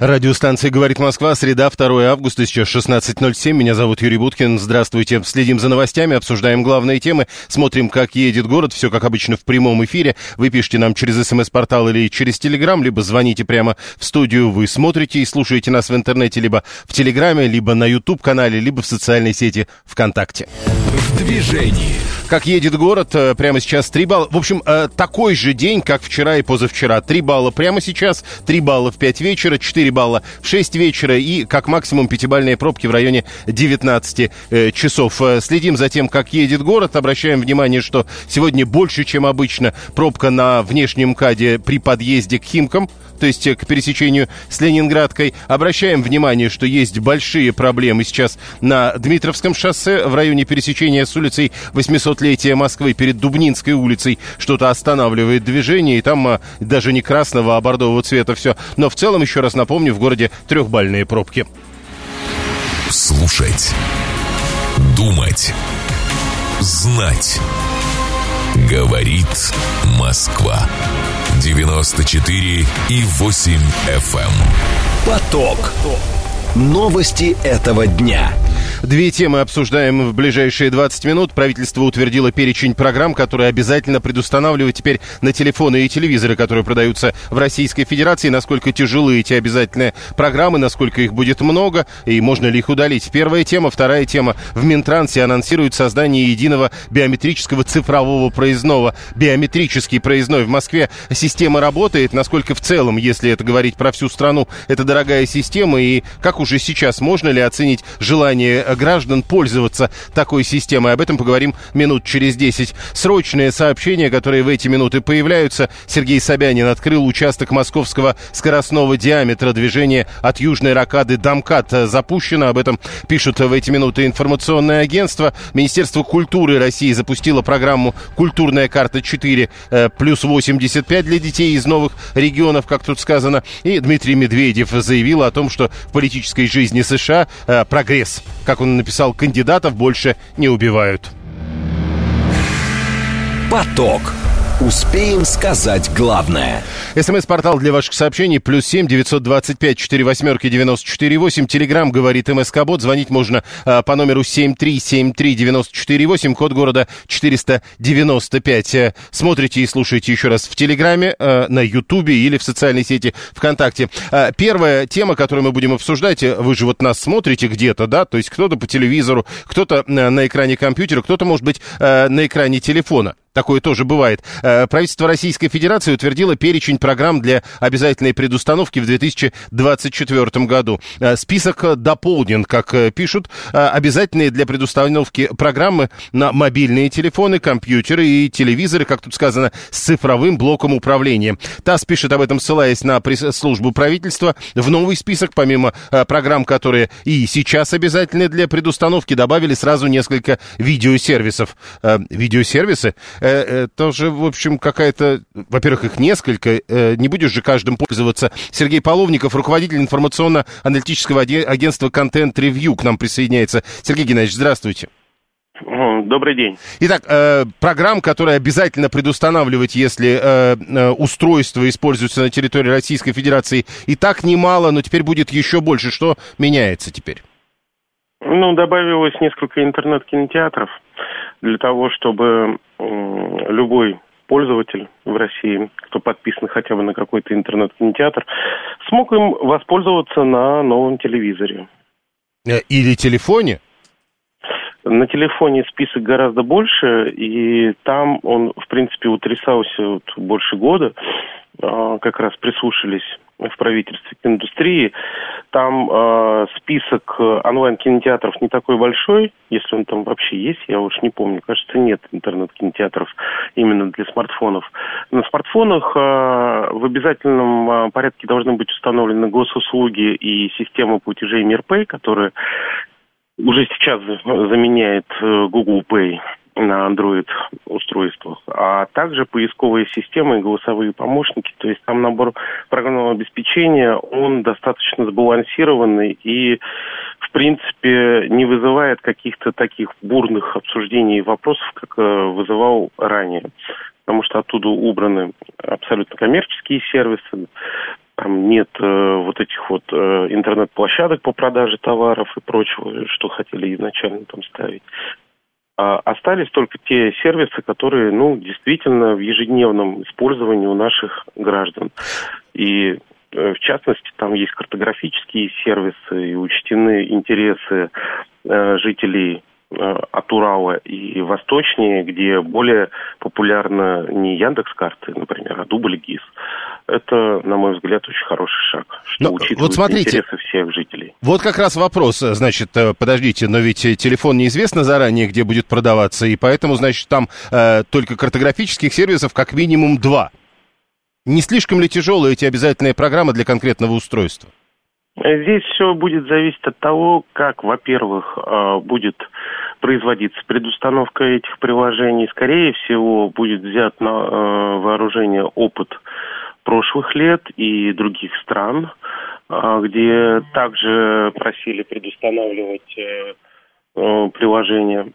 Радиостанция «Говорит Москва», среда, 2 августа, сейчас 16:07. Меня зовут Юрий Будкин. Здравствуйте. Следим за новостями, обсуждаем главные темы, смотрим, как едет город. Все, как обычно, в прямом эфире. Вы пишите нам через СМС-портал или через Telegram, либо звоните прямо в студию. Вы смотрите и слушаете нас в интернете, либо в Телеграме, либо на YouTube-канале, либо в социальной сети ВКонтакте. В движении. Как едет город, прямо сейчас 3 балла. В общем, такой же день, как вчера и позавчера. 3 балла прямо сейчас, 3 балла в 5 вечера, 4 балла в 6 вечера и, как максимум, пятибалльные пробки в районе 19 часов. Следим за тем, как едет город. Обращаем внимание, что сегодня больше, чем обычно, пробка на внешнем МКАДе при подъезде к Химкам, то есть к пересечению с Ленинградкой. Обращаем внимание, что есть большие проблемы сейчас на Дмитровском шоссе в районе пересечения с улицей Восьмисотлетия Москвы перед Дубнинской улицей. Что-то останавливает движение, и там даже не красного, а бордового цвета все. Но в целом, еще раз напомню, в городе 3-балльные пробки. Слушать. Думать. Знать. Говорит Москва. 94,8 FM. Поток. Новости этого дня. Две темы обсуждаем в ближайшие 20 минут. Правительство утвердило перечень программ, которые обязательно предустанавливать теперь на телефоны и телевизоры, которые продаются в Российской Федерации. Насколько тяжелы эти обязательные программы, насколько их будет много и можно ли их удалить. Первая тема. Вторая тема. В Минтрансе анонсируют создание единого биометрического цифрового проездного. Биометрический проездной в Москве. Система работает. Насколько в целом, если это говорить про всю страну, это дорогая система, и как уже сейчас можно ли оценить желание граждан пользоваться такой системой? Об этом поговорим минут через 10. Срочные сообщения, которые в эти минуты появляются. Сергей Собянин открыл участок московского скоростного диаметра движения от Южной Рокады до МКАД. Запущено. Об этом пишут в эти минуты информационное агентство. Министерство культуры России запустило программу «Культурная карта 4+85» для детей из новых регионов, как тут сказано. И Дмитрий Медведев заявил о том, что в политической жизни США прогресс. Как он написал, кандидатов больше не убивают. Поток. Успеем сказать главное. СМС-портал для ваших сообщений +7 925 48 94 8. Телеграм говорит МСК-бот. Звонить можно по номеру 7373948, код города 495. Смотрите и слушайте еще раз в Телеграме, на Ютубе или в социальной сети ВКонтакте. Первая тема, которую мы будем обсуждать, вы же вот нас смотрите где-то, да? То есть кто-то по телевизору, кто-то на экране компьютера, кто-то, может быть, на экране телефона. Такое тоже бывает. Правительство Российской Федерации утвердило перечень программ для обязательной предустановки в 2024 году. Список дополнен, как пишут, обязательные для предустановки программы на мобильные телефоны, компьютеры и телевизоры, как тут сказано, с цифровым блоком управления. ТАСС пишет об этом, ссылаясь на пресс-службу правительства. В новый список, помимо программ, которые и сейчас обязательны для предустановки, добавили сразу несколько видеосервисов. Видеосервисы? Тоже, в общем, какая-то... Во-первых, их несколько. Не будешь же каждым пользоваться. Сергей Половников, руководитель информационно-аналитического агентства Content Review, к нам присоединяется. Сергей Геннадьевич, здравствуйте. Добрый день. Итак, программ, которые обязательно предустанавливать, если устройство используется на территории Российской Федерации, и так немало, но теперь будет еще больше. Что меняется теперь? Ну, добавилось несколько интернет-кинотеатров для того, чтобы любой пользователь в России, кто подписан хотя бы на какой-то интернет-кинотеатр, смог им воспользоваться на новом телевизоре. Или телефоне? На телефоне список гораздо больше, и там он, в принципе, утрясался больше года. Как раз прислушались в правительстве к индустрии. Там список онлайн-кинотеатров не такой большой, если он там вообще есть, я уж не помню. Кажется, нет интернет-кинотеатров именно для смартфонов. На смартфонах в обязательном порядке должны быть установлены госуслуги и система платежей Mir Pay, которая уже сейчас заменяет Google Pay. на Android-устройствах, а также поисковые системы и голосовые помощники. То есть там набор программного обеспечения, он достаточно сбалансированный и, в принципе, не вызывает каких-то таких бурных обсуждений и вопросов, как вызывал ранее. Потому что оттуда убраны абсолютно коммерческие сервисы, там нет вот этих вот интернет-площадок по продаже товаров и прочего, что хотели изначально там ставить. Остались только те сервисы, которые, действительно в ежедневном использовании у наших граждан. И, в частности, там есть картографические сервисы, и учтены интересы жителей от Урала и восточнее, где более популярно не Яндекс.Карты, например, а ДубльГИС. Это, на мой взгляд, очень хороший шаг, что учитывает интересы всех жителей. Вот как раз вопрос, подождите, но ведь телефон неизвестно заранее, где будет продаваться, и поэтому, там только картографических сервисов как минимум 2. Не слишком ли тяжелые эти обязательные программы для конкретного устройства? Здесь все будет зависеть от того, как, во-первых, будет производиться предустановка этих приложений. Скорее всего, будет взят на вооружение опыт прошлых лет и других стран, где также просили предустанавливать приложения.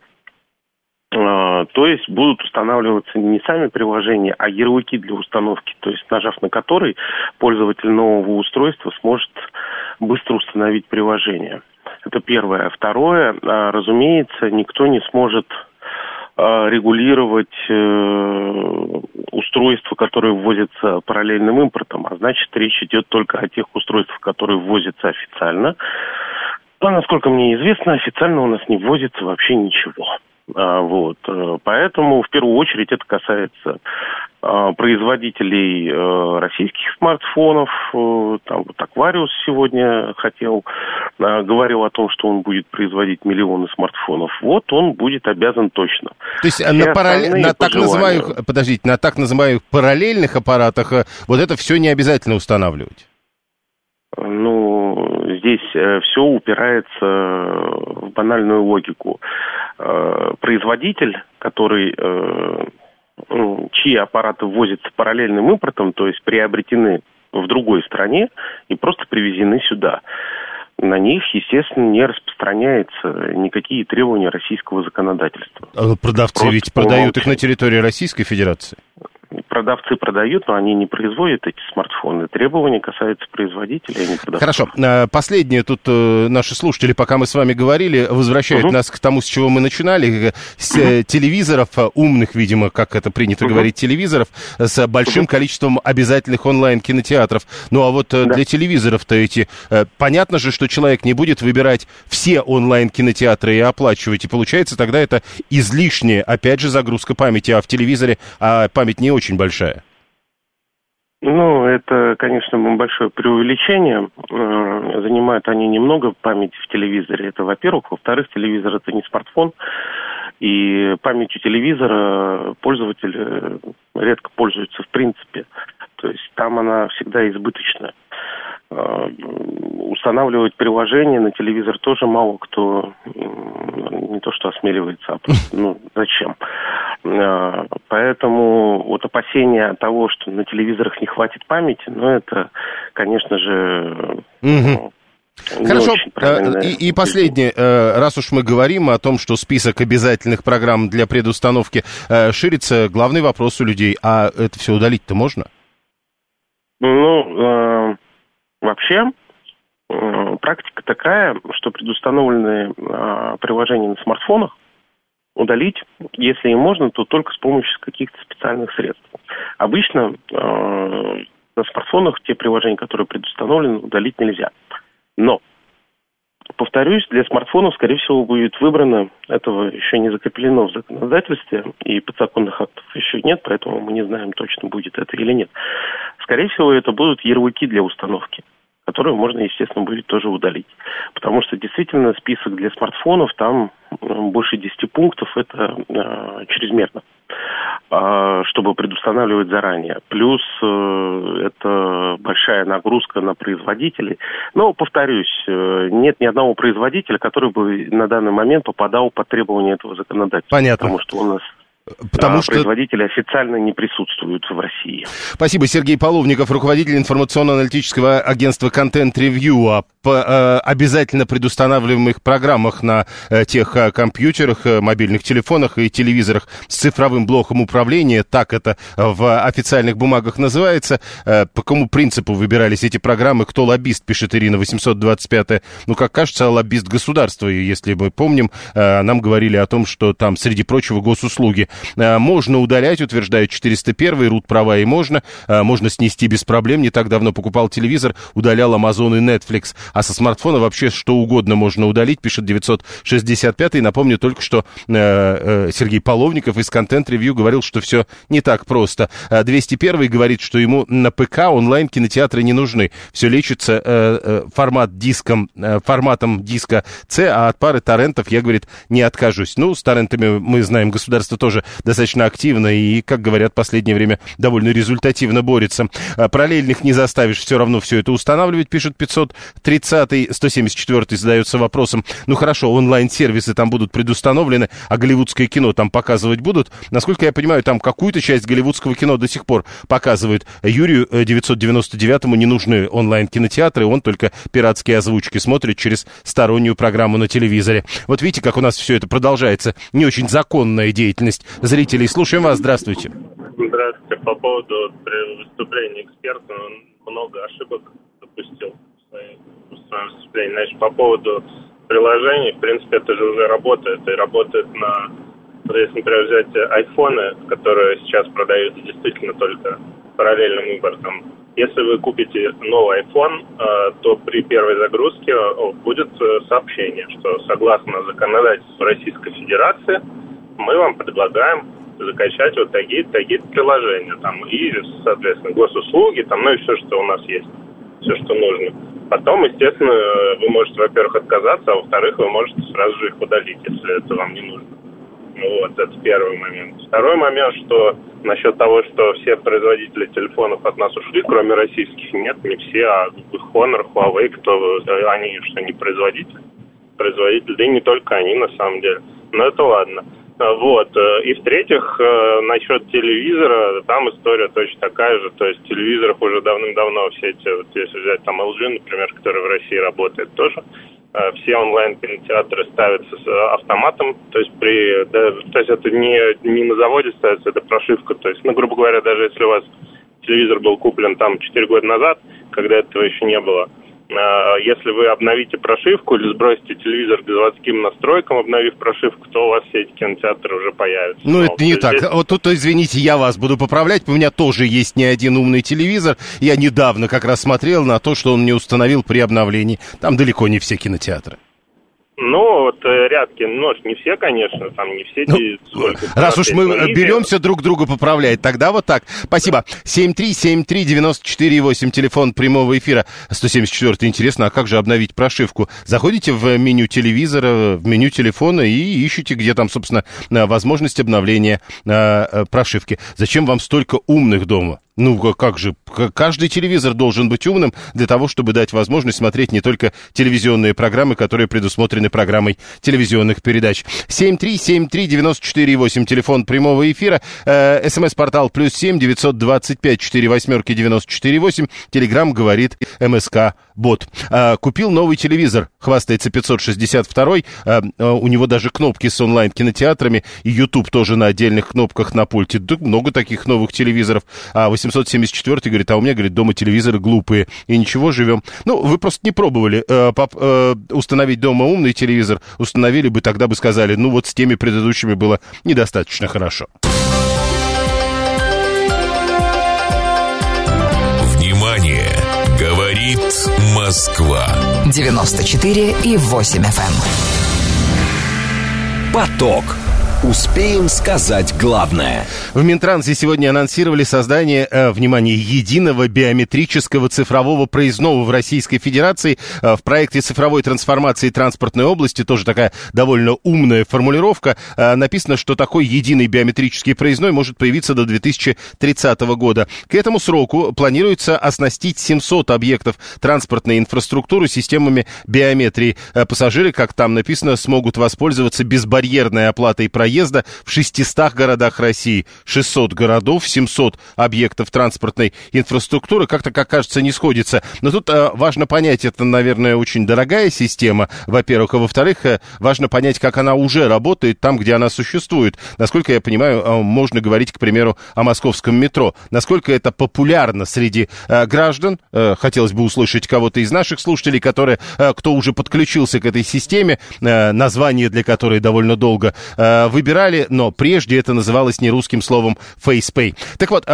То есть будут устанавливаться не сами приложения, а ярлыки для установки, то есть нажав на который, пользователь нового устройства сможет быстро установить приложение. Это первое. Второе, разумеется, никто не сможет регулировать устройства, которые ввозятся параллельным импортом, а значит, речь идет только о тех устройствах, которые ввозятся официально. Но, насколько мне известно, официально у нас не ввозится вообще ничего. Поэтому в первую очередь это касается производителей российских смартфонов. Там вот Aquarius сегодня говорил о том, что он будет производить миллионы смартфонов. Вот он будет обязан точно. То есть на так называемых параллельных аппаратах вот это все не обязательно устанавливать? Здесь все упирается в банальную логику. Производитель, чьи аппараты ввозятся параллельным импортом, то есть приобретены в другой стране и просто привезены сюда, на них, естественно, не распространяются никакие требования российского законодательства. А продавцы просто ведь продают их на территории Российской Федерации? Продавцы продают, но они не производят эти смартфоны. Требования касаются производителей, а не продавцов. Хорошо. Последнее тут наши слушатели, пока мы с вами говорили, возвращают нас к тому, с чего мы начинали. С телевизоров, умных, видимо, как это принято говорить, телевизоров, с большим количеством обязательных онлайн-кинотеатров. Для телевизоров-то эти... Понятно же, что человек не будет выбирать все онлайн-кинотеатры и оплачивать. И получается тогда это излишняя, опять же, загрузка памяти. А в телевизоре память не очень большая. Это, конечно, большое преувеличение. Занимают они немного памяти в телевизоре. Это, во-первых. Во-вторых, телевизор – это не смартфон. И памятью телевизора пользователь редко пользуется в принципе. То есть там она всегда избыточна. Устанавливать приложение на телевизор тоже мало кто не то что осмеливается, а просто, зачем. Поэтому опасения того, что на телевизорах не хватит памяти, это, конечно же... Хорошо. И последнее. Раз уж мы говорим о том, что список обязательных программ для предустановки ширится, главный вопрос у людей. А это все удалить-то можно? Вообще, практика такая, что предустановленные приложения на смартфонах удалить, если и можно, то только с помощью каких-то специальных средств. Обычно на смартфонах те приложения, которые предустановлены, удалить нельзя. Но, повторюсь, для смартфонов, скорее всего, будет выбрано, этого еще не закреплено в законодательстве, и подзаконных актов еще нет, поэтому мы не знаем точно, будет это или нет. Скорее всего, это будут ярлыки для установки, которую можно, естественно, будет тоже удалить. Потому что действительно список для смартфонов, там больше 10 пунктов, это чрезмерно, чтобы предустанавливать заранее. Плюс это большая нагрузка на производителей. Но, повторюсь, нет ни одного производителя, который бы на данный момент попадал под требования этого законодательства. Понятно. Потому что у нас... производители официально не присутствуют в России. Спасибо. Сергей Половников, руководитель информационно-аналитического агентства Content Review, о обязательно предустанавливаемых программах на тех компьютерах, мобильных телефонах и телевизорах с цифровым блоком управления. Так это в официальных бумагах называется. По кому принципу выбирались эти программы? Кто лоббист, пишет Ирина, 825-я. Ну, как кажется, лоббист государства. И если мы помним, нам говорили о том, что там, среди прочего, госуслуги. Можно удалять, утверждают 401-й, рут права и можно снести без проблем. Не так давно покупал телевизор, удалял Amazon и Netflix. А со смартфона вообще что угодно можно удалить, пишет 965-й. Напомню только, что Сергей Половников из Content Review говорил, что все не так просто. 201-й говорит, что ему на ПК онлайн кинотеатры не нужны. Все лечится форматом диска C, а от пары торрентов я, говорит, не откажусь. Ну, с торрентами, мы знаем, государство тоже достаточно активно и, как говорят, в последнее время довольно результативно борется. Параллельных не заставишь, все равно все это устанавливать, пишет 530-й. 174-й задается вопросом, ну хорошо, онлайн-сервисы там будут предустановлены, а голливудское кино там показывать будут. Насколько я понимаю, там какую-то часть голливудского кино до сих пор показывают. Юрию 999-му не нужны онлайн-кинотеатры, он только пиратские озвучки смотрит через стороннюю программу на телевизоре. Вот видите, как у нас все это продолжается. Не очень законная деятельность зрителей. Слушаем вас. Здравствуйте. Здравствуйте. По поводу выступления эксперта, он много ошибок допустил в своем выступлении. Значит, по поводу приложений, в принципе, это же уже работает. И работает на... Если, например, взять айфоны, которые сейчас продаются действительно только параллельным импортом. Если вы купите новый iPhone, то при первой загрузке будет сообщение, что согласно законодательству Российской Федерации мы вам предлагаем закачать вот такие приложения там, и, соответственно, госуслуги, там, ну и все, что у нас есть, все, что нужно. Потом, естественно, вы можете, во-первых, отказаться, а во-вторых, вы можете сразу же их удалить, если это вам не нужно. Вот, это первый момент. Второй момент, что насчет того, что все производители телефонов от нас ушли, кроме российских, нет, не все, а Honor, Huawei, кто, они что, не производители? Производители, да и не только они, на самом деле. Но это ладно. Вот. И в-третьих, насчет телевизора, там история точно такая же. То есть в телевизорах уже давным-давно все эти, вот если взять там LG, например, который в России работает тоже, все онлайн-кинотеатры ставятся с автоматом. То есть, это не на заводе ставится, это прошивка. То есть, ну, грубо говоря, даже если у вас телевизор был куплен там 4 года назад, когда этого еще не было, если вы обновите прошивку или сбросите телевизор к заводским настройкам, обновив прошивку, то у вас все эти кинотеатры уже появятся. Ну, это не так. Здесь... Вот тут, извините, я вас буду поправлять. У меня тоже есть не один умный телевизор. Я недавно как раз смотрел на то, что он мне установил при обновлении. Там далеко не все кинотеатры. Ну, вот рядки, ну, не все, конечно, там не все. Ну, раз уж мы беремся друг друга поправлять, тогда вот так. Спасибо. 7373948, телефон прямого эфира. 174-й, интересно, а как же обновить прошивку? Заходите в меню телевизора, в меню телефона и ищите, где там, собственно, возможность обновления прошивки. Зачем вам столько умных дома? Ну, как же, каждый телевизор должен быть умным для того, чтобы дать возможность смотреть не только телевизионные программы, которые предусмотрены программой телевизионных передач. 7373948, телефон прямого эфира, СМС-портал +7 925 48 948, Телеграм говорит МСК-бот. Купил новый телевизор, хвастается 562-й, у него даже кнопки с онлайн-кинотеатрами, и YouTube тоже на отдельных кнопках на пульте. Да, много таких новых телевизоров. 774-й говорит, а у меня, говорит, дома телевизоры глупые, и ничего, живем. Ну, вы просто не пробовали установить дома умный телевизор, установили бы, тогда бы сказали, ну вот с теми предыдущими было недостаточно хорошо. Внимание! Говорит Москва. 94,8 FM. Поток. Успеем сказать главное. В Минтрансе сегодня анонсировали создание, внимание, единого биометрического цифрового проездного в Российской Федерации. В проекте цифровой трансформации транспортной области, тоже такая довольно умная формулировка, написано, что такой единый биометрический проездной может появиться до 2030 года. К этому сроку планируется оснастить 700 объектов транспортной инфраструктуры системами биометрии. Пассажиры, как там написано, смогут воспользоваться безбарьерной оплатой проезда в 600 городах России. 600 городов, 700 объектов транспортной инфраструктуры. Как-то, как кажется, не сходится. Но тут важно понять, это, наверное, очень дорогая система, во-первых. А во-вторых, важно понять, как она уже работает там, где она существует. Насколько я понимаю, можно говорить, к примеру, о московском метро. Насколько это популярно среди граждан. Хотелось бы услышать кого-то из наших слушателей, которые, кто уже подключился к этой системе, название для которой довольно долго выбирали, но прежде это называлось нерусским словом Facepay. Так вот,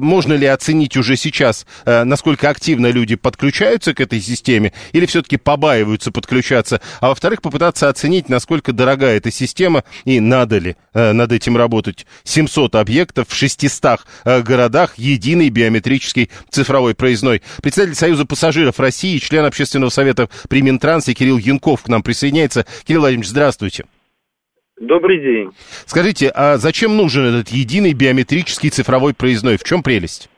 можно ли оценить уже сейчас, насколько активно люди подключаются к этой системе, или все-таки побаиваются подключаться, а во-вторых, попытаться оценить, насколько дорога эта система и надо ли над этим работать. 700 объектов в 600 городах, единый биометрический цифровой проездной. Председатель Союза пассажиров России, член Общественного совета при Минтрансе Кирилл Янков к нам присоединяется. Кирилл Владимирович, здравствуйте. Добрый день. Скажите, а зачем нужен этот единый биометрический цифровой проездной? В чем прелесть?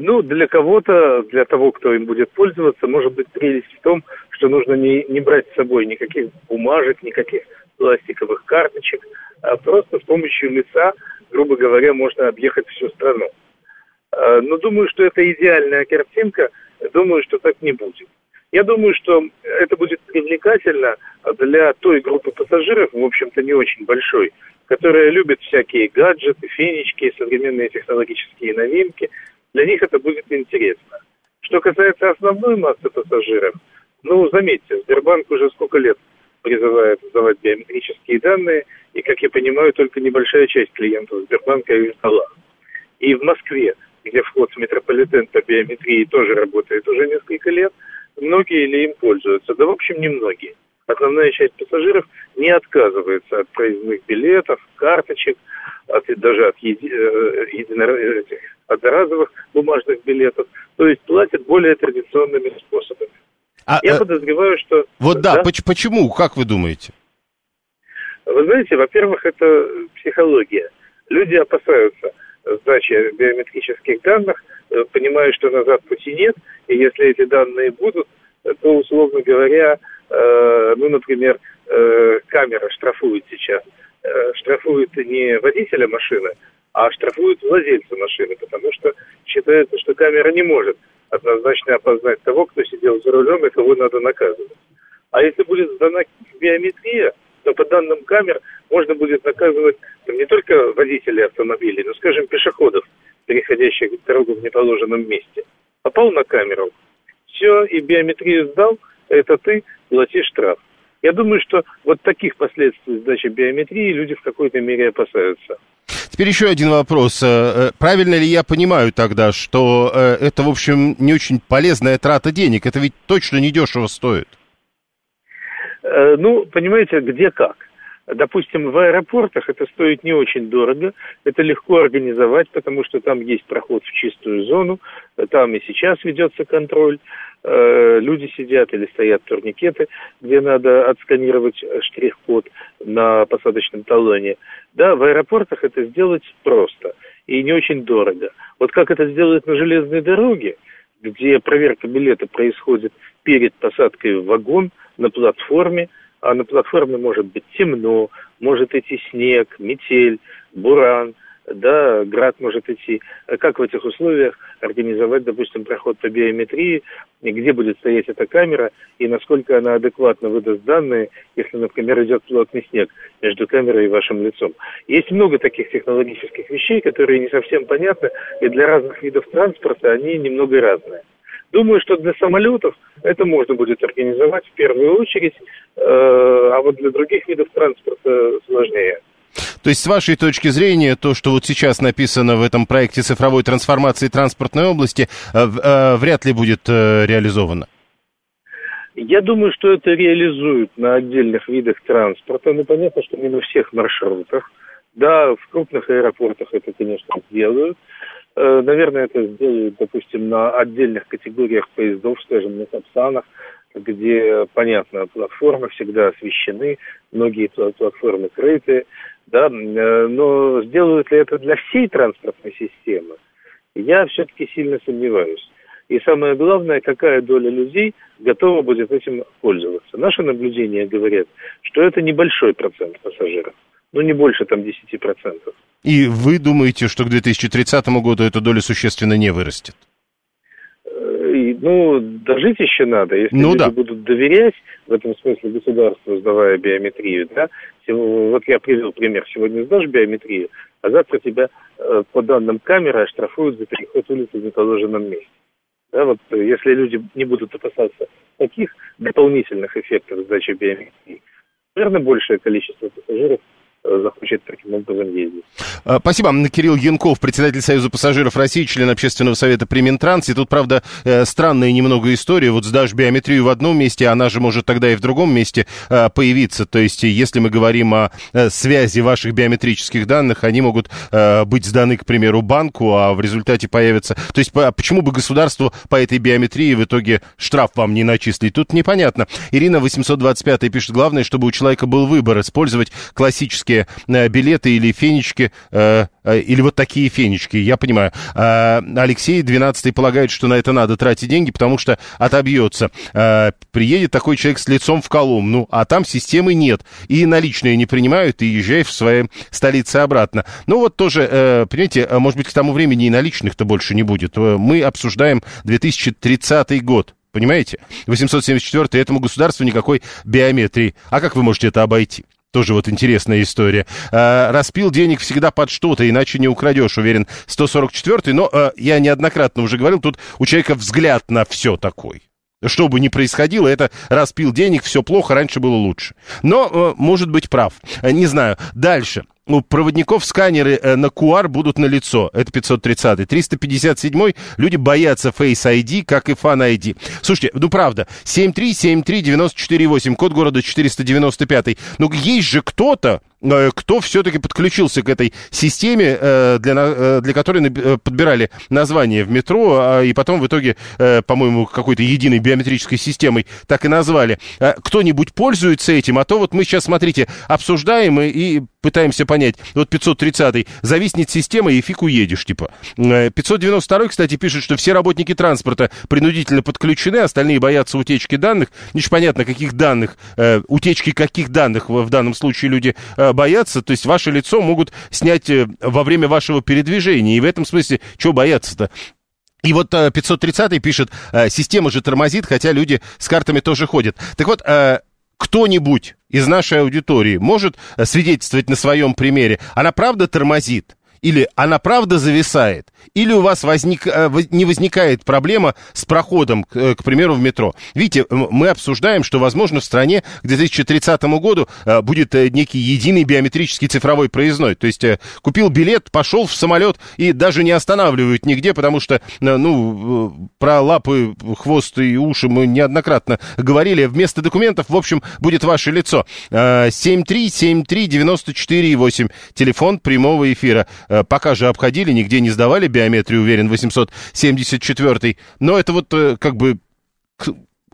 Ну, для кого-то, для того, кто им будет пользоваться, может быть, прелесть в том, что нужно не брать с собой никаких бумажек, никаких пластиковых карточек, а просто с помощью лица, грубо говоря, можно объехать всю страну. Но думаю, что это идеальная картинка, думаю, что так не будет. Я думаю, что это будет привлекательно для той группы пассажиров, в общем-то, не очень большой, которая любит всякие гаджеты, фенечки, современные технологические новинки. Для них это будет интересно. Что касается основной массы пассажиров, ну, заметьте, Сбербанк уже сколько лет призывает сдавать биометрические данные, и, как я понимаю, только небольшая часть клиентов Сбербанка их сдала. И в Москве, где вход в метрополитен по биометрии тоже работает уже несколько лет, многие ли им пользуются? Да, в общем, немногие. Основная часть пассажиров не отказывается от проездных билетов, карточек, даже от одноразовых бумажных билетов. То есть платят более традиционными способами. Я подозреваю, что... Вот да, почему? Как вы думаете? Вы знаете, во-первых, это психология. Люди опасаются сдачи биометрических данных, понимая, что назад пути нет, и если эти данные будут, то, условно говоря, например, камера штрафует сейчас. Штрафует не водителя машины, а штрафует владельца машины, потому что считается, что камера не может однозначно опознать того, кто сидел за рулем, и кого надо наказывать. А если будет сдана биометрия, то по данным камер можно будет наказывать не только водителей автомобилей, но, скажем, пешеходов, переходящих дорогу в неположенном месте. Попал на камеру, все, и биометрию сдал, это ты, плати штраф. Я думаю, что вот таких последствий сдачи биометрии люди в какой-то мере опасаются. Теперь еще один вопрос. Правильно ли я понимаю тогда, что это, в общем, не очень полезная трата денег? Это ведь точно недешево стоит. Ну, понимаете, где как. Допустим, в аэропортах это стоит не очень дорого, это легко организовать, потому что там есть проход в чистую зону, там и сейчас ведется контроль, люди сидят или стоят турникеты, где надо отсканировать штрих-код на посадочном талоне. Да, в аэропортах это сделать просто и не очень дорого. Вот как это сделать на железной дороге, где проверка билета происходит перед посадкой в вагон на платформе, а на платформе может быть темно, может идти снег, метель, буран, да, град может идти. Как в этих условиях организовать, допустим, проход по биометрии, где будет стоять эта камера и насколько она адекватно выдаст данные, если, например, идет плотный снег между камерой и вашим лицом. Есть много таких технологических вещей, которые не совсем понятны, и для разных видов транспорта они немного разные. Думаю, что для самолетов это можно будет организовать в первую очередь, а вот для других видов транспорта сложнее. То есть, с вашей точки зрения, то, что вот сейчас написано в этом проекте цифровой трансформации транспортной области, вряд ли будет реализовано? Я думаю, что это реализуют на отдельных видах транспорта. Ну, понятно, что не на всех маршрутах. Да, в крупных аэропортах это, конечно, делают. Наверное, это сделают, допустим, на отдельных категориях поездов, скажем, на Сапсанах, где, понятно, платформы всегда освещены, многие платформы крыты, да, но сделают ли это для всей транспортной системы, я все-таки сильно сомневаюсь. И самое главное, какая доля людей готова будет этим пользоваться. Наши наблюдения говорят, что это небольшой процент пассажиров, ну не больше там 10%. И вы думаете, что к 2030 году эта доля существенно не вырастет? Ну, дожить еще надо. Если люди будут доверять, в этом смысле государству, сдавая биометрию, да, вот я привел пример, сегодня сдашь биометрию, а завтра тебя, по данным камеры, оштрафуют за переход улицы в неположенном месте. Да, вот если люди не будут опасаться таких дополнительных эффектов сдачи биометрии, наверное, большее количество пассажиров захочет таким образом ездить. Спасибо. Кирилл Янков, председатель Союза пассажиров России, член общественного совета при Минтрансе. Тут, правда, странная немного история. Вот сдашь биометрию в одном месте, она же может тогда и в другом месте появиться. То есть, если мы говорим о связи ваших биометрических данных, они могут быть сданы, к примеру, банку, а в результате появятся... То есть, почему бы государству по этой биометрии в итоге штраф вам не начислить? Тут непонятно. Ирина 825 пишет, главное, чтобы у человека был выбор использовать классические билеты или фенечки, или вот такие фенечки, я понимаю. Алексей 12-й полагает, что на это надо тратить деньги, потому что отобьется. Приедет такой человек с лицом в Коломну, ну, а там системы нет. И наличные не принимают, и езжай в своей столице обратно. Ну вот тоже, понимаете, может быть, к тому времени и наличных-то больше не будет. Мы обсуждаем 2030 год. Понимаете? 874-й, этому государству никакой биометрии. А как вы можете это обойти? Тоже вот интересная история. Распил денег всегда под что-то, иначе не украдешь, уверен 144-й. Но я неоднократно уже говорил, тут у человека взгляд на все такой. Что бы ни происходило, это распил денег, все плохо, раньше было лучше. Но может быть прав, не знаю. Дальше. У проводников сканеры на QR будут налицо. Это 530-й. 357-й. Люди боятся Face ID, как и Fan ID. Слушайте, ну правда, 7373948, код города 495-й. Ну есть же кто-то, кто все-таки подключился к этой системе, для которой подбирали название в метро, и потом в итоге, по-моему, какой-то единой биометрической системой так и назвали. Кто-нибудь пользуется этим? А то вот мы сейчас, смотрите, обсуждаем и пытаемся понять. Вот 530-й, зависнет система, и фиг уедешь, типа. 592-й, кстати, пишет, что все работники транспорта принудительно подключены, остальные боятся утечки данных. Не очень понятно, каких данных, утечки каких данных в данном случае люди боятся, то есть ваше лицо могут снять во время вашего передвижения, и в этом смысле, чего бояться-то? И вот 530-й пишет, система же тормозит, хотя люди с картами тоже ходят. Так вот, кто-нибудь из нашей аудитории может свидетельствовать на своем примере, она правда тормозит? Или она правда зависает, или у вас не возникает проблема с проходом, к примеру, в метро. Видите, мы обсуждаем, что, возможно, в стране к 2030 году будет некий единый биометрический цифровой проездной. То есть купил билет, пошел в самолет и даже не останавливают нигде, потому что, ну, про лапы, хвост и уши мы неоднократно говорили. Вместо документов, в общем, будет ваше лицо. 7373948, телефон прямого эфира. Пока же обходили, нигде не сдавали биометрию, уверен 874-й. Но это вот как бы...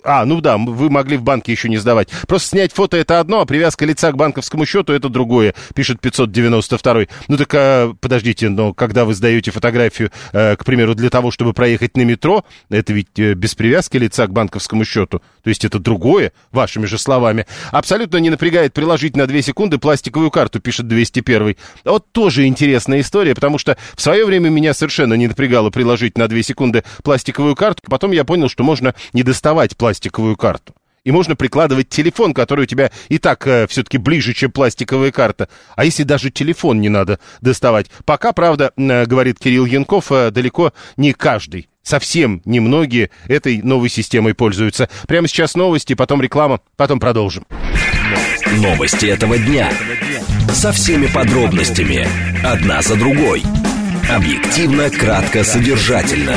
ну да, вы могли в банке еще не сдавать. Просто снять фото — это одно, а привязка лица к банковскому счету — это другое, пишет 592-й. Ну так, подождите, но когда вы сдаете фотографию, к примеру, для того, чтобы проехать на метро, это ведь без привязки лица к банковскому счету. То есть это другое, вашими же словами. Абсолютно не напрягает приложить на 2 секунды пластиковую карту, пишет 201-й. Вот тоже интересная история, потому что в свое время меня совершенно не напрягало приложить на 2 секунды пластиковую карту. Потом я понял, что можно не доставать пластиковую карту. И можно прикладывать телефон, который у тебя и так все-таки ближе, чем пластиковая карта. А если даже телефон не надо доставать? Пока, правда, говорит Кирилл Янков, далеко не каждый, совсем немногие этой новой системой пользуются. Прямо сейчас новости, потом реклама, потом продолжим. Новости этого дня. Со всеми подробностями. Одна за другой. Объективно, кратко, содержательно.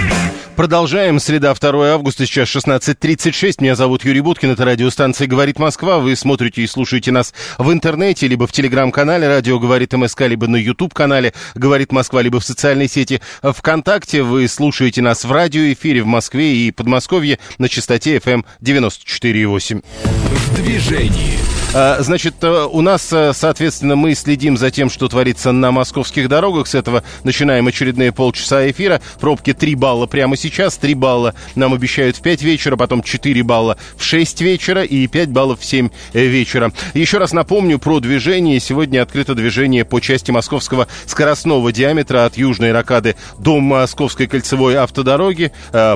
Продолжаем. Среда, 2 августа, сейчас 16:36. Меня зовут Юрий Будкин. Это радиостанция «Говорит Москва». Вы смотрите и слушаете нас в интернете, либо в телеграм-канале «Радио Говорит МСК», либо на YouTube-канале «Говорит Москва», либо в социальной сети ВКонтакте. Вы слушаете нас в радиоэфире в Москве и Подмосковье на частоте FM 94,8. В движении. Значит, у нас, соответственно, мы следим за тем, что творится на московских дорогах. С этого начинаем очередные полчаса эфира. Пробки 3 балла прямо сейчас, 3 балла нам обещают в 5 вечера, потом 4 балла в 6 вечера и 5 баллов в 7 вечера. Еще раз напомню про движение. Сегодня открыто движение по части московского скоростного диаметра от Южной Рокады до Московской кольцевой автодороги.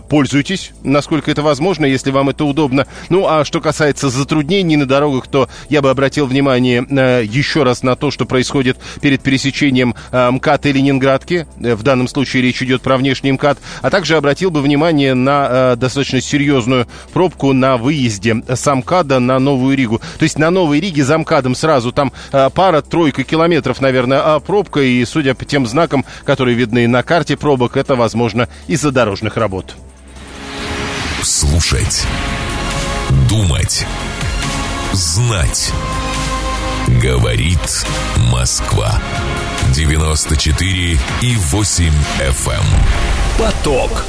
Пользуйтесь, насколько это возможно, если вам это удобно. Ну, а что касается затруднений на дорогах, то я бы обратил внимание еще раз на то, что происходит перед пересечением МКАД и Ленинградки. В данном случае речь идет про внешний МКАД. А также обратил бы внимание на достаточно серьезную пробку на выезде с МКАДа на Новую Ригу. То есть на Новой Риге за МКАДом сразу там пара-тройка километров, наверное, пробка. И судя по тем знакам, которые видны на карте пробок, это, возможно, из-за дорожных работ. Слушать. Думать. Знать. Говорит Москва. 94,8 FM. Поток.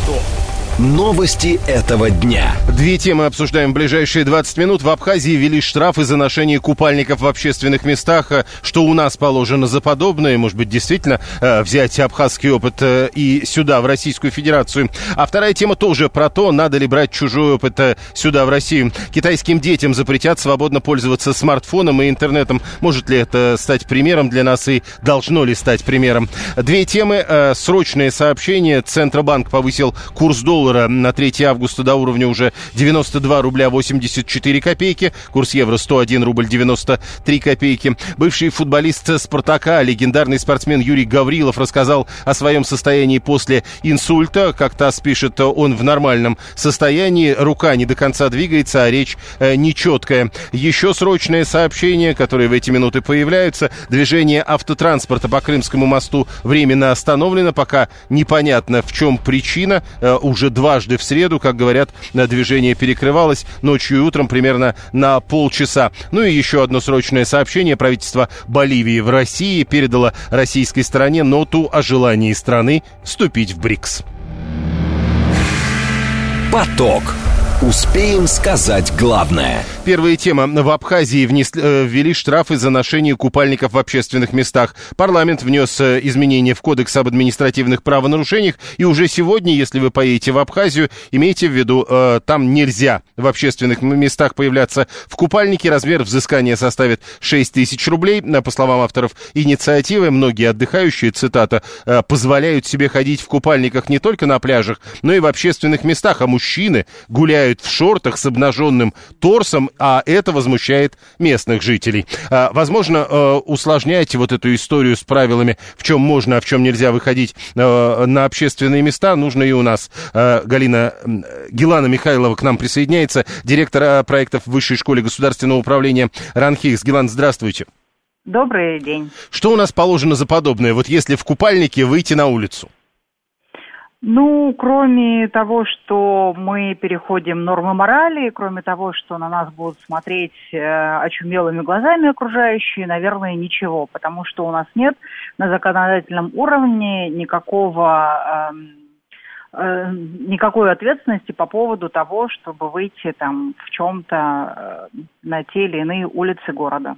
Новости этого дня. Две темы обсуждаем в ближайшие 20 минут. В Абхазии ввели штрафы за ношение купальников в общественных местах. Что у нас положено за подобное? Может быть, действительно взять абхазский опыт и сюда, в Российскую Федерацию. А вторая тема тоже про то, надо ли брать чужой опыт сюда, в Россию. Китайским детям запретят свободно пользоваться смартфоном и интернетом. Может ли это стать примером для нас и должно ли стать примером? Две темы. Срочные сообщения. Центробанк повысил курс доллара на 3 августа до уровня уже 92 рубля 84 копейки. Курс евро 101 рубль 93 копейки. Бывший футболист «Спартака», легендарный спортсмен Юрий Гаврилов рассказал о своем состоянии после инсульта. Как ТАСС пишет, он в нормальном состоянии. Рука не до конца двигается, а речь нечеткая. Еще срочное сообщение, которое в эти минуты появляются. Движение автотранспорта по Крымскому мосту временно остановлено. Пока непонятно, в чем причина. Уже дважды в среду, как говорят, движение перекрывалось ночью и утром примерно на полчаса. Ну и еще одно срочное сообщение. Правительство Боливии в России передало российской стороне ноту о желании страны вступить в БРИКС. Поток. Успеем сказать главное. Первая тема. В Абхазии ввели штрафы за ношение купальников в общественных местах. Парламент внес изменения в Кодекс об административных правонарушениях. И уже сегодня, если вы поедете в Абхазию, имейте в виду, там нельзя в общественных местах появляться в купальнике. Размер взыскания составит 6 тысяч рублей. По словам авторов инициативы, многие отдыхающие, цитата, позволяют себе ходить в купальниках не только на пляжах, но и в общественных местах. А мужчины гуляют в шортах с обнаженным торсом, а это возмущает местных жителей. Возможно, усложняйте вот эту историю с правилами, в чем можно, а в чем нельзя выходить на общественные места, нужно и у нас. Галина Гилана Михайлова к нам присоединяется, директор проектов Высшей школы государственного управления Ранхикс. Гилан, здравствуйте. Добрый день. Что у нас положено за подобное, вот если в купальнике выйти на улицу? Ну, кроме того, что мы переходим нормы морали, кроме того, что на нас будут смотреть очумелыми глазами окружающие, наверное, ничего, потому что у нас нет на законодательном уровне никакой ответственности по поводу того, чтобы выйти там в чем-то на те или иные улицы города.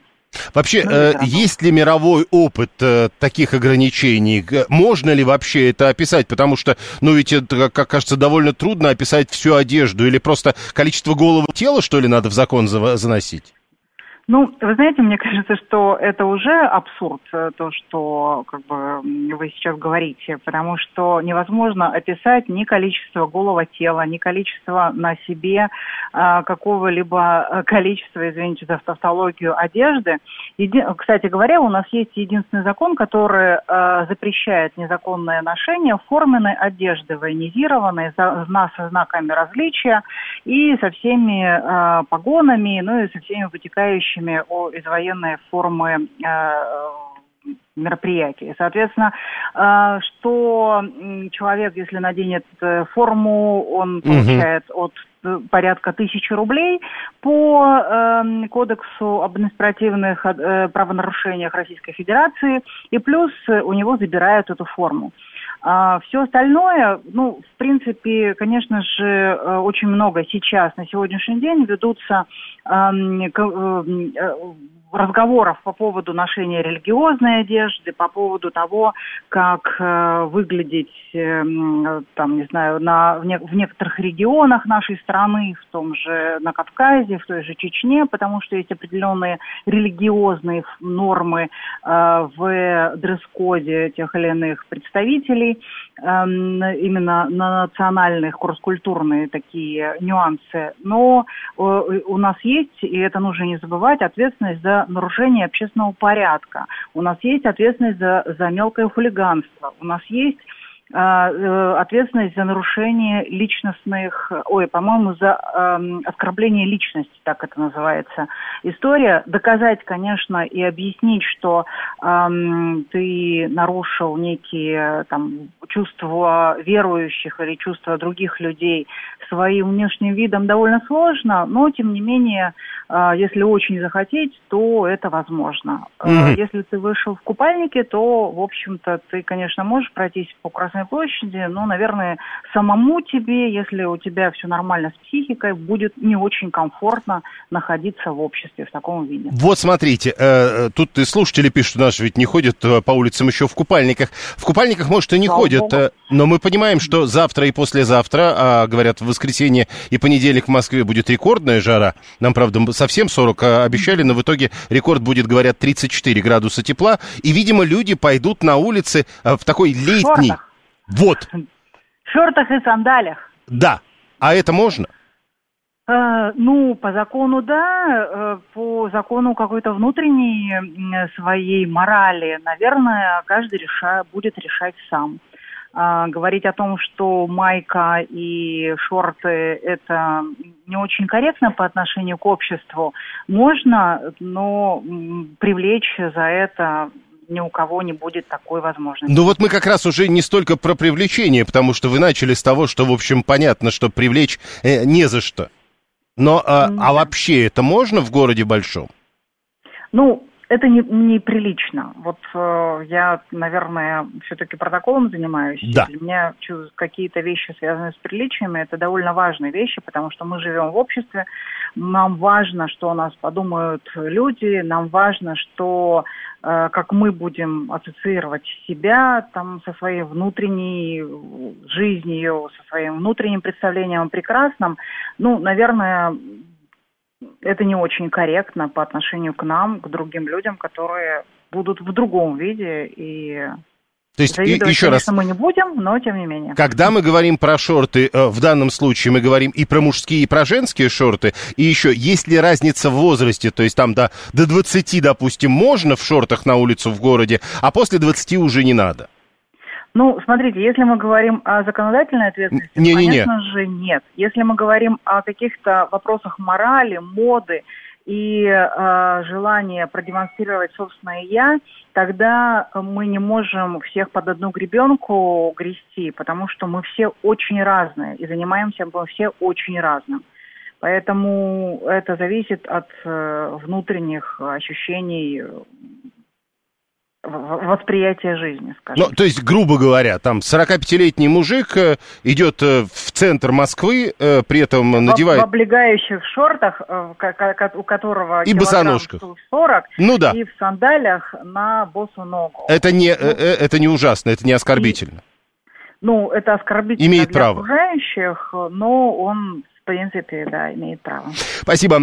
Вообще, есть ли мировой опыт таких ограничений? Можно ли вообще это описать? Потому что, ну ведь, это, как кажется, довольно трудно описать всю одежду. Или просто количество голого тела, что ли, надо в закон заносить? Ну, вы знаете, мне кажется, что это уже абсурд, то, что как бы вы сейчас говорите, потому что невозможно описать ни количество голого тела, ни количество на себе какого-либо количества, извините за тавтологию, одежды. Кстати говоря, у нас есть единственный закон, который запрещает незаконное ношение форменной одежды, военизированной, со знаками различия и со всеми погонами, ну и со всеми вытекающими из военной формы мероприятии. Соответственно, что человек, если наденет форму, он получает от порядка 1000 рублей по кодексу об административных правонарушениях Российской Федерации, и плюс у него забирают эту форму. А все остальное, ну, в принципе, конечно же, очень много сейчас, на сегодняшний день, ведутся разговоров по поводу ношения религиозной одежды, по поводу того, как выглядеть, там, не знаю, в некоторых регионах нашей страны, в том же, на Кавказе, в той же Чечне, потому что есть определенные религиозные нормы в дресс-коде тех или иных представителей, именно на национальных, кросс-культурные такие нюансы. Но у нас есть, и это нужно не забывать, ответственность за нарушение общественного порядка. У нас есть ответственность за мелкое хулиганство. У нас есть ответственность за нарушение личностных, за оскорбление личности, так это называется, история. Доказать, конечно, и объяснить, что ты нарушил некие там чувства верующих или чувства других людей своим внешним видом, довольно сложно, но, тем не менее, если очень захотеть, то это возможно. Если ты вышел в купальнике, то, в общем-то, ты, конечно, можешь пройтись по Красной площади, но, наверное, самому тебе, если у тебя все нормально с психикой, будет не очень комфортно находиться в обществе в таком виде. Вот смотрите, тут и слушатели пишут, что наши ведь не ходят по улицам еще в купальниках. В купальниках, может, и не ходят, но мы понимаем, что завтра и послезавтра, говорят, в воскресенье и понедельник в Москве будет рекордная жара. Нам, правда, совсем 40 обещали, но в итоге рекорд будет, говорят, 34 градуса тепла. И, видимо, люди пойдут на улицы в такой летний... Вот. В шортах и сандалиях. Да. А это можно? Ну, по закону, да. По закону какой-то внутренней своей морали, наверное, каждый будет решать сам. Говорить о том, что майка и шорты – это не очень корректно по отношению к обществу, можно, но привлечь за это... ни у кого не будет такой возможности. Ну вот мы как раз уже не столько про привлечение, потому что вы начали с того, что, в общем, понятно, что привлечь не за что. Но а вообще это можно в городе большом? Ну, это неприлично. Я, наверное, все-таки протоколом занимаюсь. Да. Для меня какие-то вещи, связанные с приличиями, это довольно важные вещи, потому что мы живем в обществе. Нам важно, что о нас подумают люди. Нам важно, что как мы будем ассоциировать себя там, со своей внутренней жизнью, со своим внутренним представлением о прекрасном. Ну, наверное... это не очень корректно по отношению к нам, к другим людям, которые будут в другом виде. И то есть, завидовать, еще конечно, раз, мы не будем, но тем не менее. Когда мы говорим про шорты, в данном случае мы говорим и про мужские, и про женские шорты. И еще, есть ли разница в возрасте? То есть там до 20, допустим, можно в шортах на улицу в городе, а после 20 уже не надо? Ну, смотрите, если мы говорим о законодательной ответственности, конечно же, нет. Если мы говорим о каких-то вопросах морали, моды и желания продемонстрировать собственное «я», тогда мы не можем всех под одну гребенку грести, потому что мы все очень разные и занимаемся мы все очень разным. Поэтому это зависит от внутренних ощущений, восприятие жизни, скажем. Ну, то есть, грубо говоря, там 45-летний мужик идет в центр Москвы, при этом надевает... В облегающих шортах, у которого и килограмм 40, ну, да. И в сандалиях на босу ногу. Это не ужасно, это не оскорбительно. Это оскорбительно имеет для право. Окружающих, но он, в принципе, да, имеет право. Спасибо.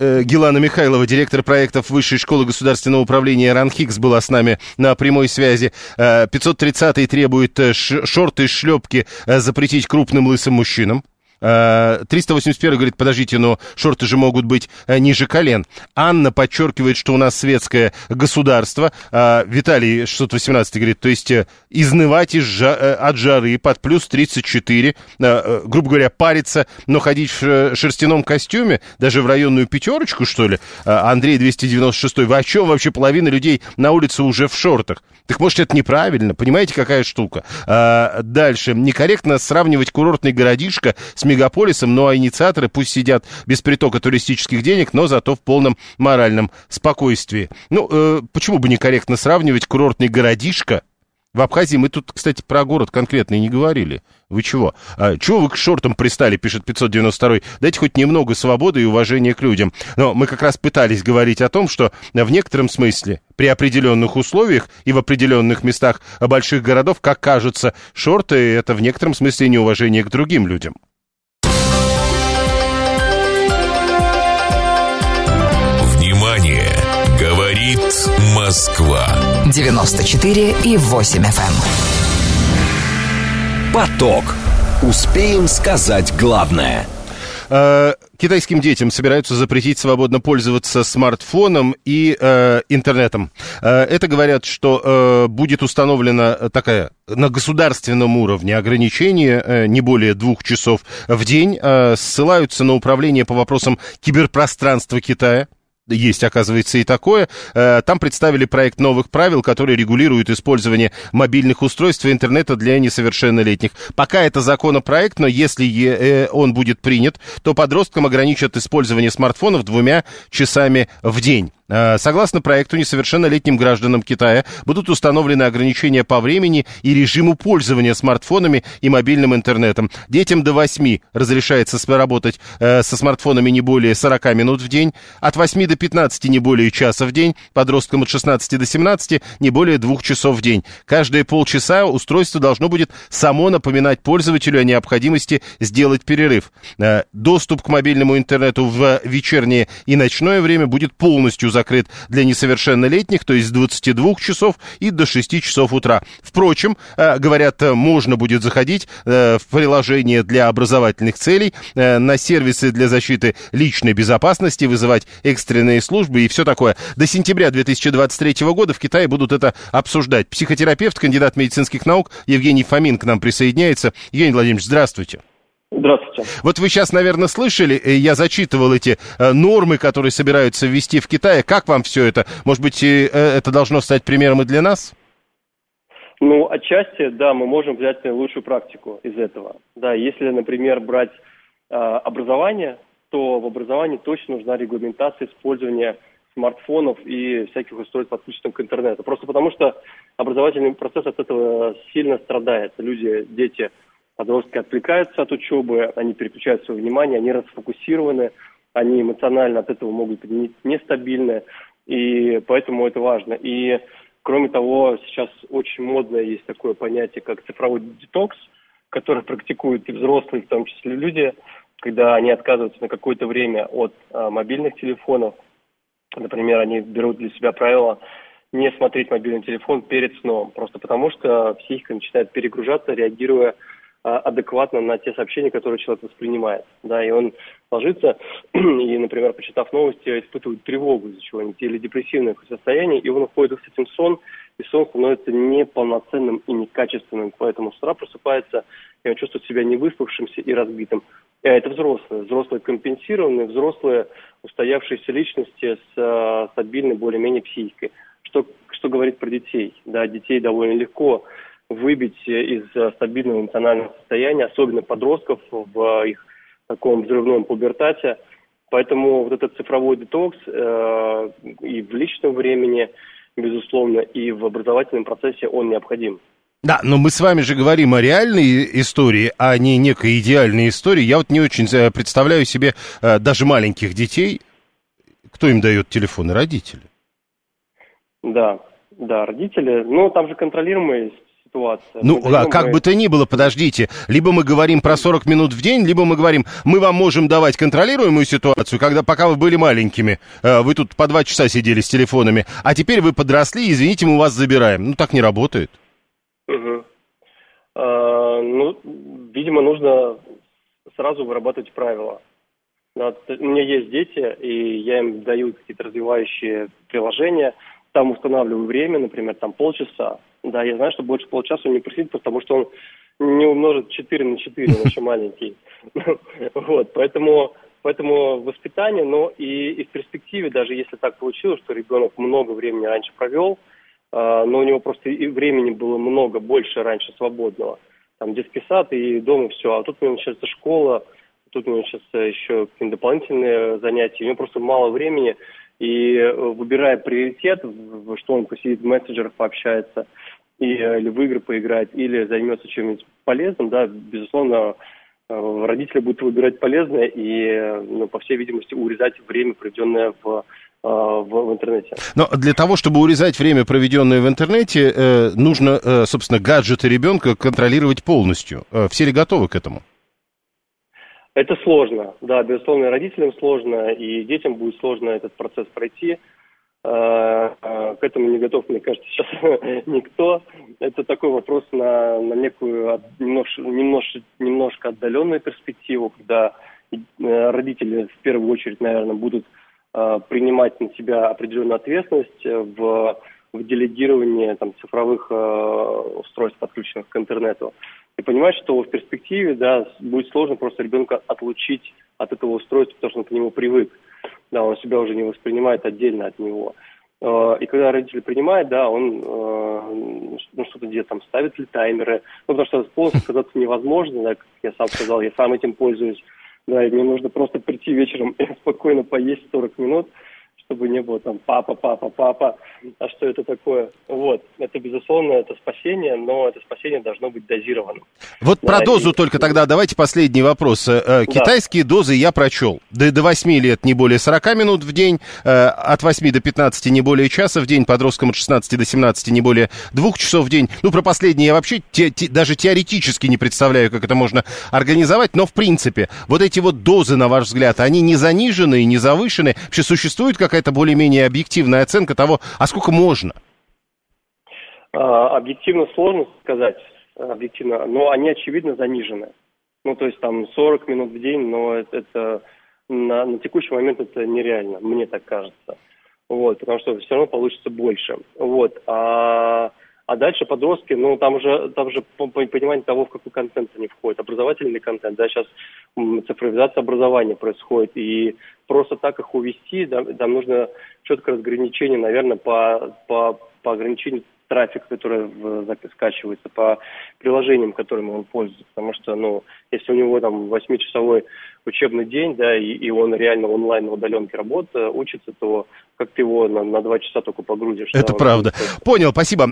Гилана Михайлова, директор проектов Высшей школы государственного управления Ранхикс, была с нами на прямой связи. 530-й требует шорты и шлепки запретить крупным лысым мужчинам. 381 говорит, подождите, но шорты же могут быть ниже колен. Анна подчеркивает, что у нас светское государство. Виталий 618 говорит, то есть изнывать от жары под плюс 34, грубо говоря, париться, но ходить в шерстяном костюме, даже в районную пятерочку, что ли? Андрей 296, вы о чем вообще? Половина людей на улице уже в шортах. Так может, это неправильно? Понимаете, какая штука? Дальше. Некорректно сравнивать курортный городишко с мегаполисом, ну а инициаторы пусть сидят без притока туристических денег, но зато в полном моральном спокойствии. Ну, почему бы некорректно сравнивать курортный городишко? В Абхазии мы тут, кстати, про город конкретно и не говорили. Вы чего? Чего вы к шортам пристали, пишет 592-й. Дайте хоть немного свободы и уважения к людям. Но мы как раз пытались говорить о том, что в некотором смысле, при определенных условиях и в определенных местах больших городов, как кажется, шорты — это в некотором смысле неуважение к другим людям. Говорит Москва. 94,8 FM. Поток. Успеем сказать главное. Китайским детям собираются запретить свободно пользоваться смартфоном и интернетом. Это говорят, что будет установлена такая на государственном уровне ограничение не более 2 часов в день. Ссылаются на управление по вопросам киберпространства Китая. Есть, оказывается, и такое. Там представили проект новых правил, которые регулируют использование мобильных устройств и интернета для несовершеннолетних. Пока это законопроект, но если он будет принят, то подросткам ограничат использование смартфонов 2 часами в день. Согласно проекту, несовершеннолетним гражданам Китая будут установлены ограничения по времени и режиму пользования смартфонами и мобильным интернетом. Детям до 8 разрешается работать со смартфонами не более 40 минут в день, от 8 до 15 не более часа в день, подросткам от 16 до 17 не более 2 часов в день. Каждые полчаса устройство должно будет само напоминать пользователю о необходимости сделать перерыв. Доступ к мобильному интернету в вечернее и ночное время будет полностью закрыт для несовершеннолетних, то есть с 22 часов и до 6 часов утра. Впрочем, говорят, можно будет заходить в приложения для образовательных целей, на сервисы для защиты личной безопасности, вызывать экстренные службы и все такое. До сентября 2023 года в Китае будут это обсуждать. Психотерапевт, кандидат медицинских наук Евгений Фомин к нам присоединяется. Евгений Владимирович, здравствуйте. Здравствуйте. Вот вы сейчас, наверное, слышали, я зачитывал эти нормы, которые собираются ввести в Китае. Как вам все это? Может быть, это должно стать примером и для нас? Ну, отчасти, да, мы можем взять лучшую практику из этого. Да, если, например, брать образование, то в образовании точно нужна регламентация использования смартфонов и всяких устройств, подключенных к интернету. Просто потому что образовательный процесс от этого сильно страдает. Люди, дети... Подростки отвлекаются от учебы, они переключают свое внимание, они расфокусированы, они эмоционально от этого могут быть нестабильны, и поэтому это важно. И, кроме того, сейчас очень модное есть такое понятие, как цифровой детокс, который практикуют и взрослые, в том числе люди, когда они отказываются на какое-то время от мобильных телефонов. Например, они берут для себя правило не смотреть мобильный телефон перед сном, просто потому что психика начинает перегружаться, реагируя адекватно на те сообщения, которые человек воспринимает. Да, и он ложится и, например, почитав новости, испытывает тревогу из-за чего-нибудь или депрессивное состояние, и он уходит в сон, и сон становится неполноценным и некачественным. Поэтому с утра просыпается, и он чувствует себя невыспавшимся и разбитым. И это взрослые. Взрослые компенсированные, взрослые устоявшиеся личности с стабильной более-менее психикой. Что говорит про детей? Да, детей довольно легко выбить из стабильного эмоционального состояния, особенно подростков в их таком взрывном пубертате. Поэтому вот этот цифровой детокс и в личном времени, безусловно, и в образовательном процессе он необходим. Да, но мы с вами же говорим о реальной истории, а не некой идеальной истории. Я вот не очень представляю себе даже маленьких детей. Кто им дает телефоны? Родители. Да, родители. Но там же контролируемые ситуация. Ну, как бы то ни было, подождите, либо мы говорим про 40 минут в день, либо мы говорим, мы вам можем давать контролируемую ситуацию, когда пока вы были маленькими, вы тут по 2 часа сидели с телефонами, а теперь вы подросли, извините, мы вас забираем. Ну, так не работает. Видимо, нужно сразу вырабатывать правила. У меня есть дети, и я им даю какие-то развивающие приложения, там устанавливаю время, например, там полчаса. Да, я знаю, что больше полчаса он не просидит, потому что он не умножит 4 на 4, он еще маленький. Вот, поэтому воспитание, но и в перспективе, даже если так получилось, что ребенок много времени раньше провел, но у него просто и времени было много, больше раньше свободного. Там детский сад и дома все, а тут у него начинается школа, тут у него сейчас еще какие-то дополнительные занятия, у него просто мало времени, и выбирая приоритет, что он посидит в мессенджерах, пообщается, или в игры поиграет, или займется чем-нибудь полезным, да, безусловно, родители будут выбирать полезное и, ну, по всей видимости, урезать время, проведенное в интернете. Но для того, чтобы урезать время, проведенное в интернете, нужно, собственно, гаджеты ребенка контролировать полностью. Все ли готовы к этому? Это сложно, да, безусловно, и родителям сложно, и детям будет сложно этот процесс пройти. К этому не готов, мне кажется, сейчас никто. Это такой вопрос на некую немножко отдаленную перспективу, когда родители в первую очередь, наверное, будут принимать на себя определенную ответственность в делегировании там, цифровых устройств, подключенных к интернету. И понимать, что в перспективе, да, будет сложно просто ребенка отлучить от этого устройства, потому что он к нему привык. Да, он себя уже не воспринимает отдельно от него. И когда родители принимают, да, он что-то где-то там ставит ли таймеры, ну, потому что полностью сказаться невозможно, да, как я сам сказал, я сам этим пользуюсь. Да, и мне нужно просто прийти вечером и спокойно поесть 40 минут, чтобы не было там папа, а что это такое? Вот, это, безусловно, это спасение, но это спасение должно быть дозировано. Вот про дозу только тогда давайте последний вопрос. Китайские дозы я прочел. До 8 лет не более 40 минут в день, от 8 до 15 не более часа в день, подросткам от 16 до 17 не более 2 часов в день. Ну, про последнее я вообще даже теоретически не представляю, как это можно организовать, но в принципе, вот эти вот дозы, на ваш взгляд, они не занижены, не завышены? Вообще существует какая-то более-менее объективная оценка того, а сколько можно? Объективно сложно сказать, объективно, но они, очевидно, занижены. Ну, то есть там 40 минут в день, но это на текущий момент это нереально, мне так кажется. Вот, потому что все равно получится больше. Вот, а дальше подростки, ну, там же понимание того, в какой контент они входят. Образовательный контент, да, сейчас цифровизация образования происходит, и просто так их увести, да, там нужно четкое разграничение, наверное, по ограничению трафика, который скачивается, по приложениям, которыми он пользуется. Потому что, ну, если у него там 8-часовой учебный день, да, и он реально онлайн на удаленке работает, учится, то как ты его на 2 часа только погрузишь. Это правда. Просто... Понял, спасибо.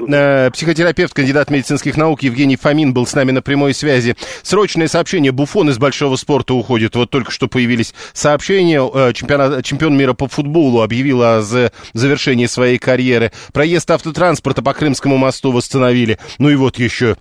Психотерапевт, кандидат медицинских наук Евгений Фомин был с нами на прямой связи. Срочное сообщение. Буфон из большого спорта уходит. Вот только что появились сообщения. Чемпион мира по футболу объявил о завершении своей карьеры. Проезд автотранспорта по Крымскому мосту восстановили. Ну и вот еще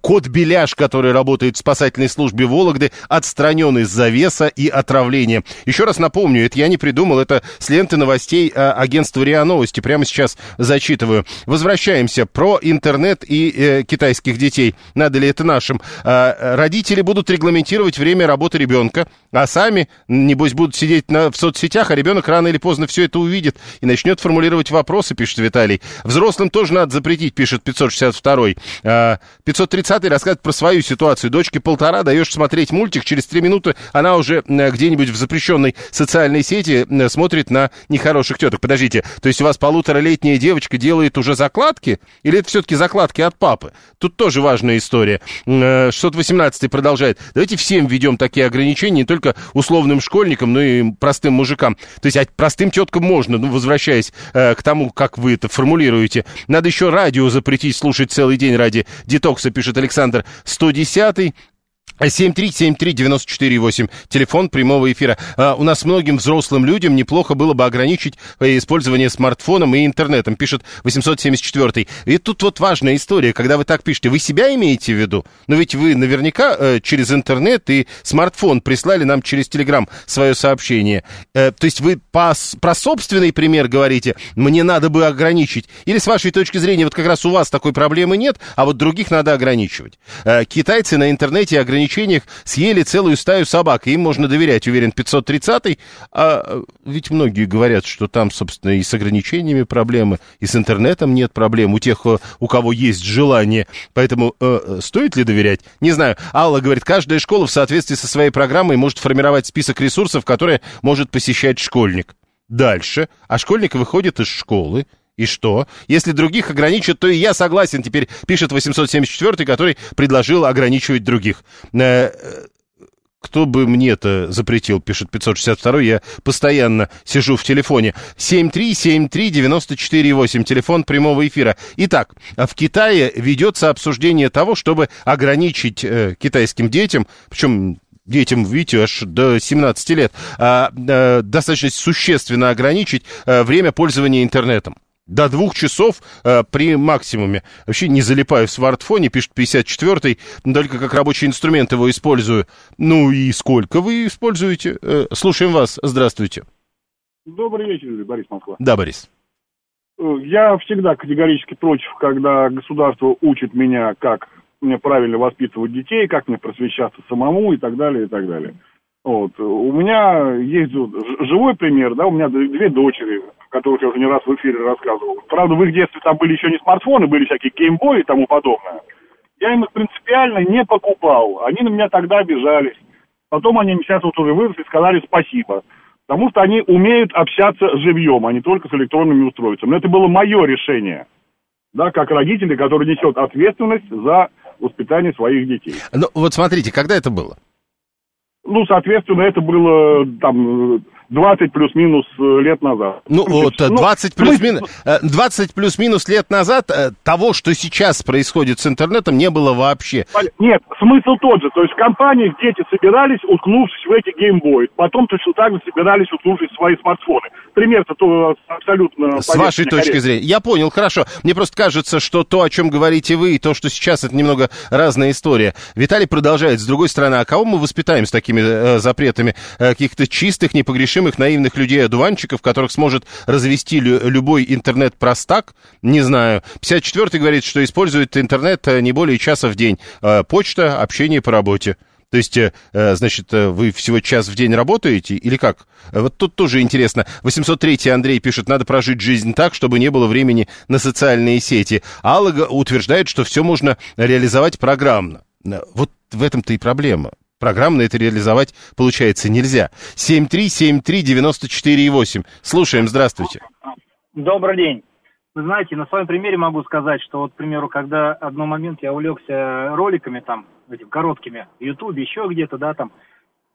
кот Беляш, который работает в спасательной службе Вологды, отстранен из завеса и отравления. Еще раз напомню, это я не придумал, это с ленты новостей агентства РИА Новости. Прямо сейчас зачитываю. Возвращаемся. Про интернет и китайских детей. Надо ли это нашим? Родители будут регламентировать время работы ребенка, а сами, небось, будут сидеть в соцсетях, а ребенок рано или поздно все это увидит и начнет формулировать вопросы, пишет Виталий. Взрослым тоже надо запретить, пишет 562-й. 530-й рассказывает про свою ситуацию. Дочке 1,5, даешь смотреть мультик, через 3 минуты она уже где-нибудь в запрещенной социальной сети смотрит на нехороших теток. Подождите, то есть у вас 1,5-летняя девочка делает уже закладки? Или это все-таки закладки от папы? Тут тоже важная история. 618-й продолжает. Давайте всем введем такие ограничения, не только условным школьникам, но и простым мужикам. То есть простым теткам можно, ну, возвращаясь к тому, как вы это формулируете. Надо еще радио запретить слушать целый день ради детокса, пишет Александр 110-й. 7373948, телефон прямого эфира. У нас многим взрослым людям неплохо было бы ограничить использование смартфоном и интернетом, пишет 874-й. И тут вот важная история, когда вы так пишете, вы себя имеете в виду? Но ведь вы наверняка через интернет и смартфон прислали нам через Telegram свое сообщение. То есть вы про собственный пример говорите, мне надо бы ограничить. Или с вашей точки зрения, вот как раз у вас такой проблемы нет, а вот других надо ограничивать. Китайцы на интернете ограничивают течениях съели целую стаю собак, им можно доверять, уверен 530-й. А ведь многие говорят, что там, собственно, и с ограничениями проблемы, и с интернетом нет проблем у тех, у кого есть желание. Поэтому стоит ли доверять? Не знаю. Алла говорит, каждая школа в соответствии со своей программой может формировать список ресурсов, которые может посещать школьник. Дальше. А школьник выходит из школы. И что? Если других ограничат, то и я согласен, теперь пишет 874-й, который предложил ограничивать других. Кто бы мне это запретил, пишет 562-й, я постоянно сижу в телефоне. 7373948, телефон прямого эфира. Итак, в Китае ведется обсуждение того, чтобы ограничить китайским детям, причем... Детям, видите, аж до 17 лет, достаточно существенно ограничить время пользования интернетом. До 2 часов при максимуме. Вообще не залипаю в смартфоне, пишет 54-й, только как рабочий инструмент его использую. Ну и сколько вы используете? Слушаем вас. Здравствуйте. Добрый вечер, Борис, Москва. Да, Борис. Я всегда категорически против, когда государство учит меня, как мне правильно воспитывать детей, как мне просвещаться самому и так далее, и так далее. Вот. У меня есть живой пример, да, у меня 2 дочери, о которых я уже не раз в эфире рассказывал. Правда, в их детстве там были еще не смартфоны, были всякие геймбои и тому подобное. Я им их принципиально не покупал. Они на меня тогда обижались. Потом они сейчас вот уже выросли, сказали спасибо. Потому что они умеют общаться живьем, а не только с электронными устройствами. Но это было мое решение, да, как родители, который несет ответственность за воспитание своих детей. Ну, вот смотрите, когда это было? Ну, соответственно, это было там 20 плюс-минус лет назад. Ну, вот 20 плюс-минус лет назад того, что сейчас происходит с интернетом, не было вообще. Нет, смысл тот же. То есть в компаниях дети собирались, уткнувшись в эти геймбои. Потом точно так же собирались, уткнувшись в свои смартфоны. Пример-то то абсолютно... С вашей точки зрения. Я понял, хорошо. Мне просто кажется, что то, о чем говорите вы, и то, что сейчас, это немного разная история. Виталий продолжает. С другой стороны, а кого мы воспитаем с такими запретами? Каких-то чистых, непогрешимых, наивных людей-одуванчиков, которых сможет развести любой интернет-простак? Не знаю. 54-й говорит, что использует интернет не более часа в день. Почта, общение по работе. То есть, значит, вы всего час в день работаете или как? Вот тут тоже интересно. 803-й Андрей пишет, надо прожить жизнь так, чтобы не было времени на социальные сети. Алла утверждает, что все можно реализовать программно. Вот в этом-то и проблема. Программно это реализовать, получается, нельзя. 7373948. Слушаем, здравствуйте. Добрый день. Вы знаете, на своем примере могу сказать, что вот, к примеру, когда в один момент я увлекся роликами там, этим короткими, в Ютубе, еще где-то, да, там,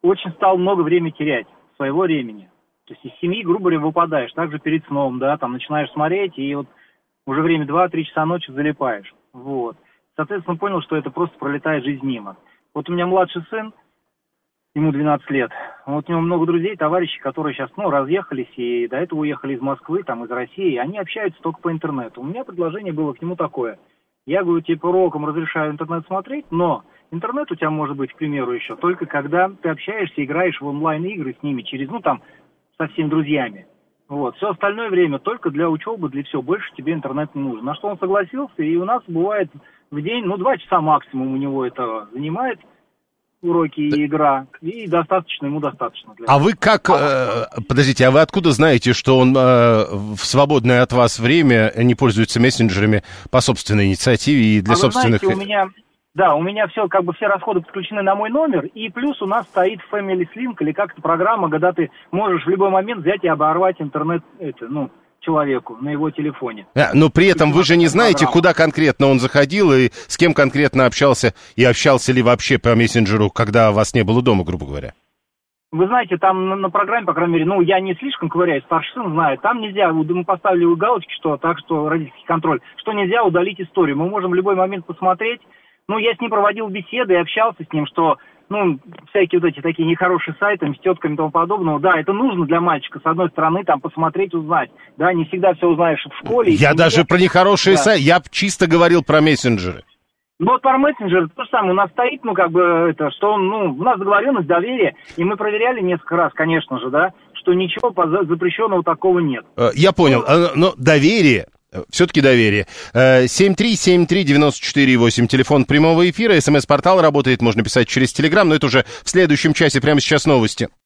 очень стал много времени терять, своего времени. То есть из семьи, грубо говоря, выпадаешь, также перед сном, да, там, начинаешь смотреть, и вот уже время 2-3 часа ночи залипаешь, вот. Соответственно, понял, что это просто пролетает жизнь мимо. Вот у меня младший сын, ему 12 лет, вот у него много друзей, товарищей, которые сейчас, ну, разъехались и до этого уехали из Москвы, там, из России, и они общаются только по интернету. У меня предложение было к нему такое. Я говорю, типа, роком разрешаю интернет смотреть, но интернет у тебя может быть, к примеру, еще только когда ты общаешься, играешь в онлайн-игры с ними через, ну, там, со всеми друзьями. Вот. Все остальное время только для учебы, для всего. Больше тебе интернет не нужен. На что он согласился, и у нас бывает в день, ну, 2 часа максимум у него это занимает, уроки и игра, и достаточно, ему достаточно. А вы как, подождите, а вы откуда знаете, что он в свободное от вас время не пользуется мессенджерами по собственной инициативе и для собственных... Вы знаете, у меня все, как бы все расходы подключены на мой номер, и плюс у нас стоит Family Link или как-то программа, когда ты можешь в любой момент взять и оборвать интернет, это, ну... человеку на его телефоне. Но при этом вы же не знаете, куда конкретно он заходил и с кем конкретно общался, и общался ли вообще по мессенджеру, когда вас не было дома, грубо говоря. Вы знаете, там на программе, по крайней мере, ну, я не слишком ковыряюсь, старший сын знает, там нельзя, мы поставили галочки, что так, что родительский контроль, что нельзя удалить историю. Мы можем в любой момент посмотреть. Ну, я с ним проводил беседы и общался с ним, что, ну, всякие вот эти такие нехорошие сайты с тетками и тому подобного, да, это нужно для мальчика, с одной стороны, там, посмотреть, узнать, да, не всегда все узнаешь в школе. Я даже про нехорошие сайты, я чисто говорил про мессенджеры. Ну, вот про мессенджеры то же самое, у нас стоит, ну, как бы, это, что он, ну, у нас договоренность, доверие, и мы проверяли несколько раз, конечно же, да, что ничего запрещенного такого нет. Я понял, но доверие... Все-таки доверие. 7373948, телефон прямого эфира, СМС-портал работает, можно писать через Telegram, но это уже в следующем часе, прямо сейчас новости.